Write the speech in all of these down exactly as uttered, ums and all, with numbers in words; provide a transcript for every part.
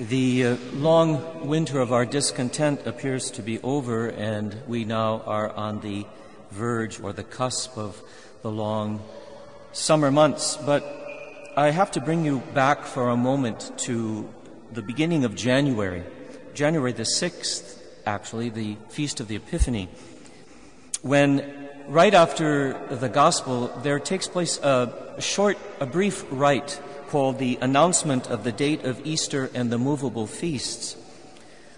The uh, long winter of our discontent appears to be over, and we now are on the verge or the cusp of the long summer months. But I have to bring you back for a moment to the beginning of January, January the sixth, actually, the Feast of the Epiphany, when right after the Gospel, there takes place a short, a brief rite called the announcement of the date of Easter and the movable feasts.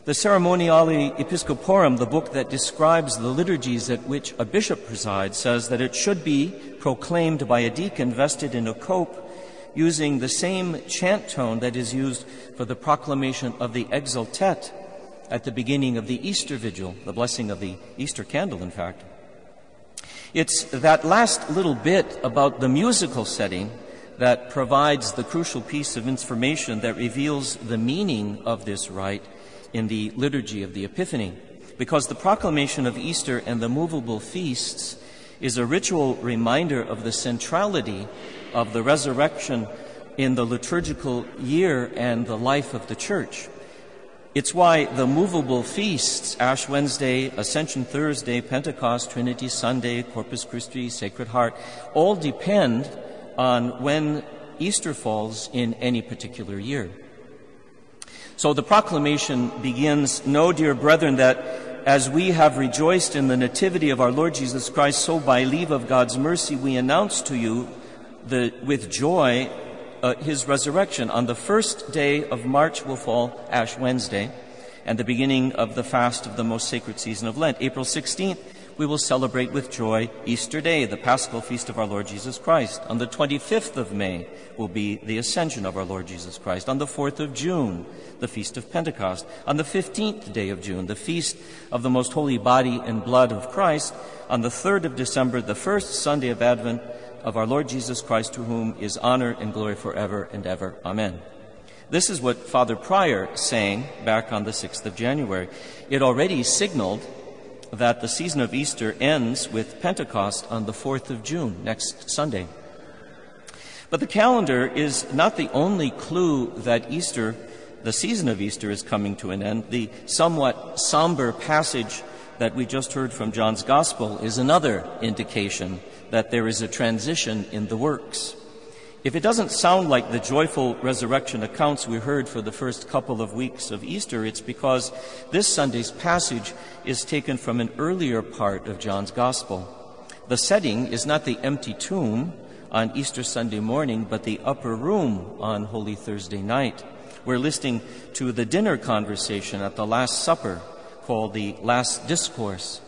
The Ceremoniale Episcoporum, the book that describes the liturgies at which a bishop presides, says that it should be proclaimed by a deacon vested in a cope using the same chant tone that is used for the proclamation of the Exultet at the beginning of the Easter Vigil, the blessing of the Easter candle, in fact. It's that last little bit about the musical setting that provides the crucial piece of information that reveals the meaning of this rite in the liturgy of the Epiphany, because the proclamation of Easter and the movable feasts is a ritual reminder of the centrality of the resurrection in the liturgical year and the life of the Church. It's why the movable feasts, Ash Wednesday, Ascension Thursday, Pentecost, Trinity Sunday, Corpus Christi, Sacred Heart, all depend on when Easter falls in any particular year. So the proclamation begins, "Know, dear brethren, that as we have rejoiced in the nativity of our Lord Jesus Christ, so by leave of God's mercy we announce to you the, with joy Uh, his resurrection. On the first day of March will fall Ash Wednesday and the beginning of the fast of the most sacred season of Lent. April sixteenth, we will celebrate with joy Easter Day, the Paschal Feast of our Lord Jesus Christ. On the twenty-fifth of May will be the Ascension of our Lord Jesus Christ. On the fourth of June, the Feast of Pentecost. On the fifteenth day of June, the Feast of the Most Holy Body and Blood of Christ. On the third of December, the first Sunday of Advent, of our Lord Jesus Christ, to whom is honor and glory forever and ever. Amen." This is what Father Prior sang back on the sixth of January. It already signaled that the season of Easter ends with Pentecost on the fourth of June, next Sunday. But the calendar is not the only clue that Easter, the season of Easter, is coming to an end. The somewhat somber passage that we just heard from John's Gospel is another indication that there is a transition in the works. If it doesn't sound like the joyful resurrection accounts we heard for the first couple of weeks of Easter, it's because this Sunday's passage is taken from an earlier part of John's Gospel. The setting is not the empty tomb on Easter Sunday morning, but the upper room on Holy Thursday night. We're listening to the dinner conversation at the Last Supper, called the Last Discourse.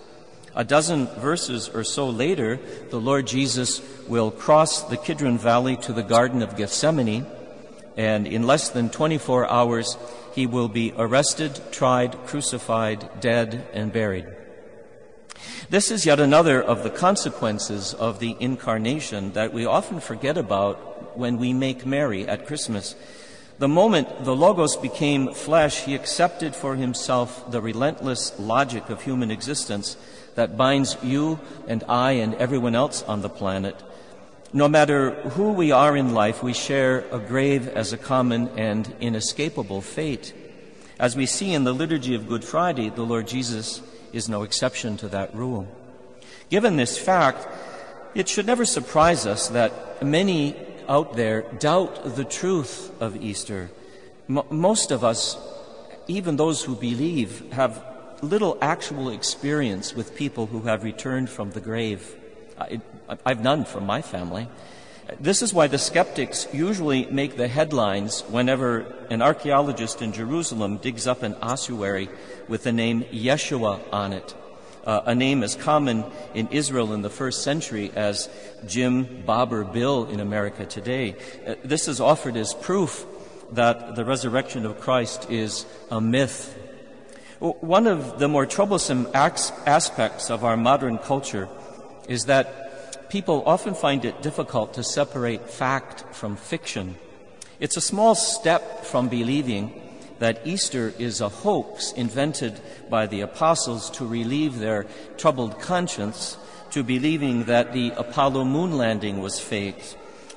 A dozen verses or so later, the Lord Jesus will cross the Kidron Valley to the Garden of Gethsemane, and in less than twenty-four hours, he will be arrested, tried, crucified, dead, and buried. This is yet another of the consequences of the Incarnation that we often forget about when we make merry at Christmas. The moment the Logos became flesh, he accepted for himself the relentless logic of human existence that binds you and I and everyone else on the planet. No matter who we are in life, we share a grave as a common and inescapable fate. As we see in the liturgy of Good Friday, the Lord Jesus is no exception to that rule. Given this fact, it should never surprise us that many out there doubt the truth of Easter. M- most of us, even those who believe, have little actual experience with people who have returned from the grave. I, I've none from my family. This is why the skeptics usually make the headlines whenever an archaeologist in Jerusalem digs up an ossuary with the name Yeshua on it. Uh, a name as common in Israel in the first century as Jim, Bob, or Bill in America today. Uh, this is offered as proof that the resurrection of Christ is a myth. One of the more troublesome as- aspects of our modern culture is that people often find it difficult to separate fact from fiction. It's a small step from believing that Easter is a hoax invented by the apostles to relieve their troubled conscience, to believing that the Apollo moon landing was fake,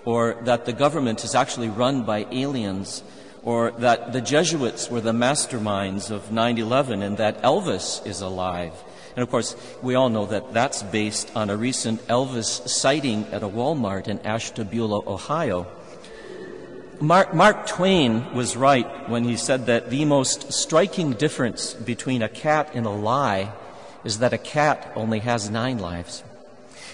or that the government is actually run by aliens, or that the Jesuits were the masterminds of nine eleven and that Elvis is alive. And of course, we all know that that's based on a recent Elvis sighting at a Walmart in Ashtabula, Ohio. Mark, Mark Twain was right when he said that the most striking difference between a cat and a lie is that a cat only has nine lives.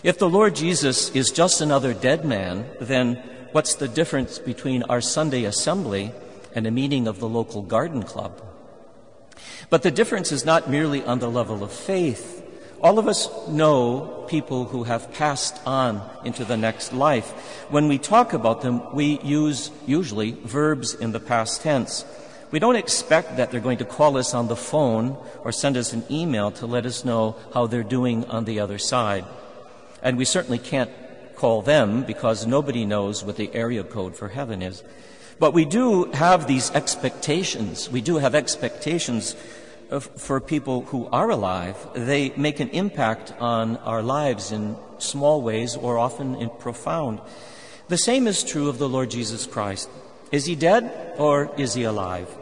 If the Lord Jesus is just another dead man, then what's the difference between our Sunday assembly and a meeting of the local garden club? But the difference is not merely on the level of faith. All of us know people who have passed on into the next life. When we talk about them, we use usually verbs in the past tense. We don't expect that they're going to call us on the phone or send us an email to let us know how they're doing on the other side. And we certainly can't call them because nobody knows what the area code for heaven is. But we do have these expectations. We do have expectations of, for people who are alive. They make an impact on our lives in small ways or often in profound. The same is true of the Lord Jesus Christ. Is he dead or is he alive?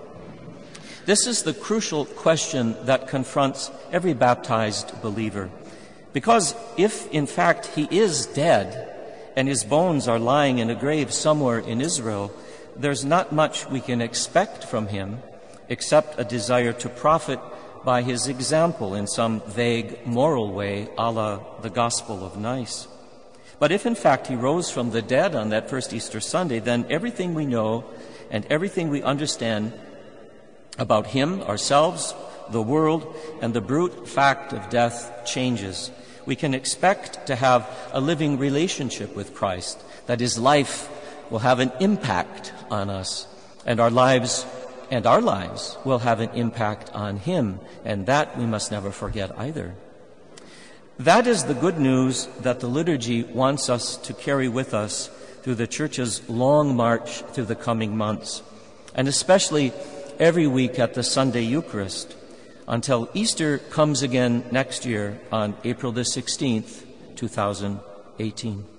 This is the crucial question that confronts every baptized believer. Because if, in fact, he is dead and his bones are lying in a grave somewhere in Israel, there's not much we can expect from him except a desire to profit by his example in some vague moral way, a la the Gospel of Nice. But if in fact he rose from the dead on that first Easter Sunday, then everything we know and everything we understand about him, ourselves, the world, and the brute fact of death changes. We can expect to have a living relationship with Christ, that is, life will have an impact on us, and our lives and our lives will have an impact on him, and that we must never forget either. That is the good news that the liturgy wants us to carry with us through the Church's long march through the coming months, and especially every week at the Sunday Eucharist, until Easter comes again next year on April the sixteenth, two thousand eighteen.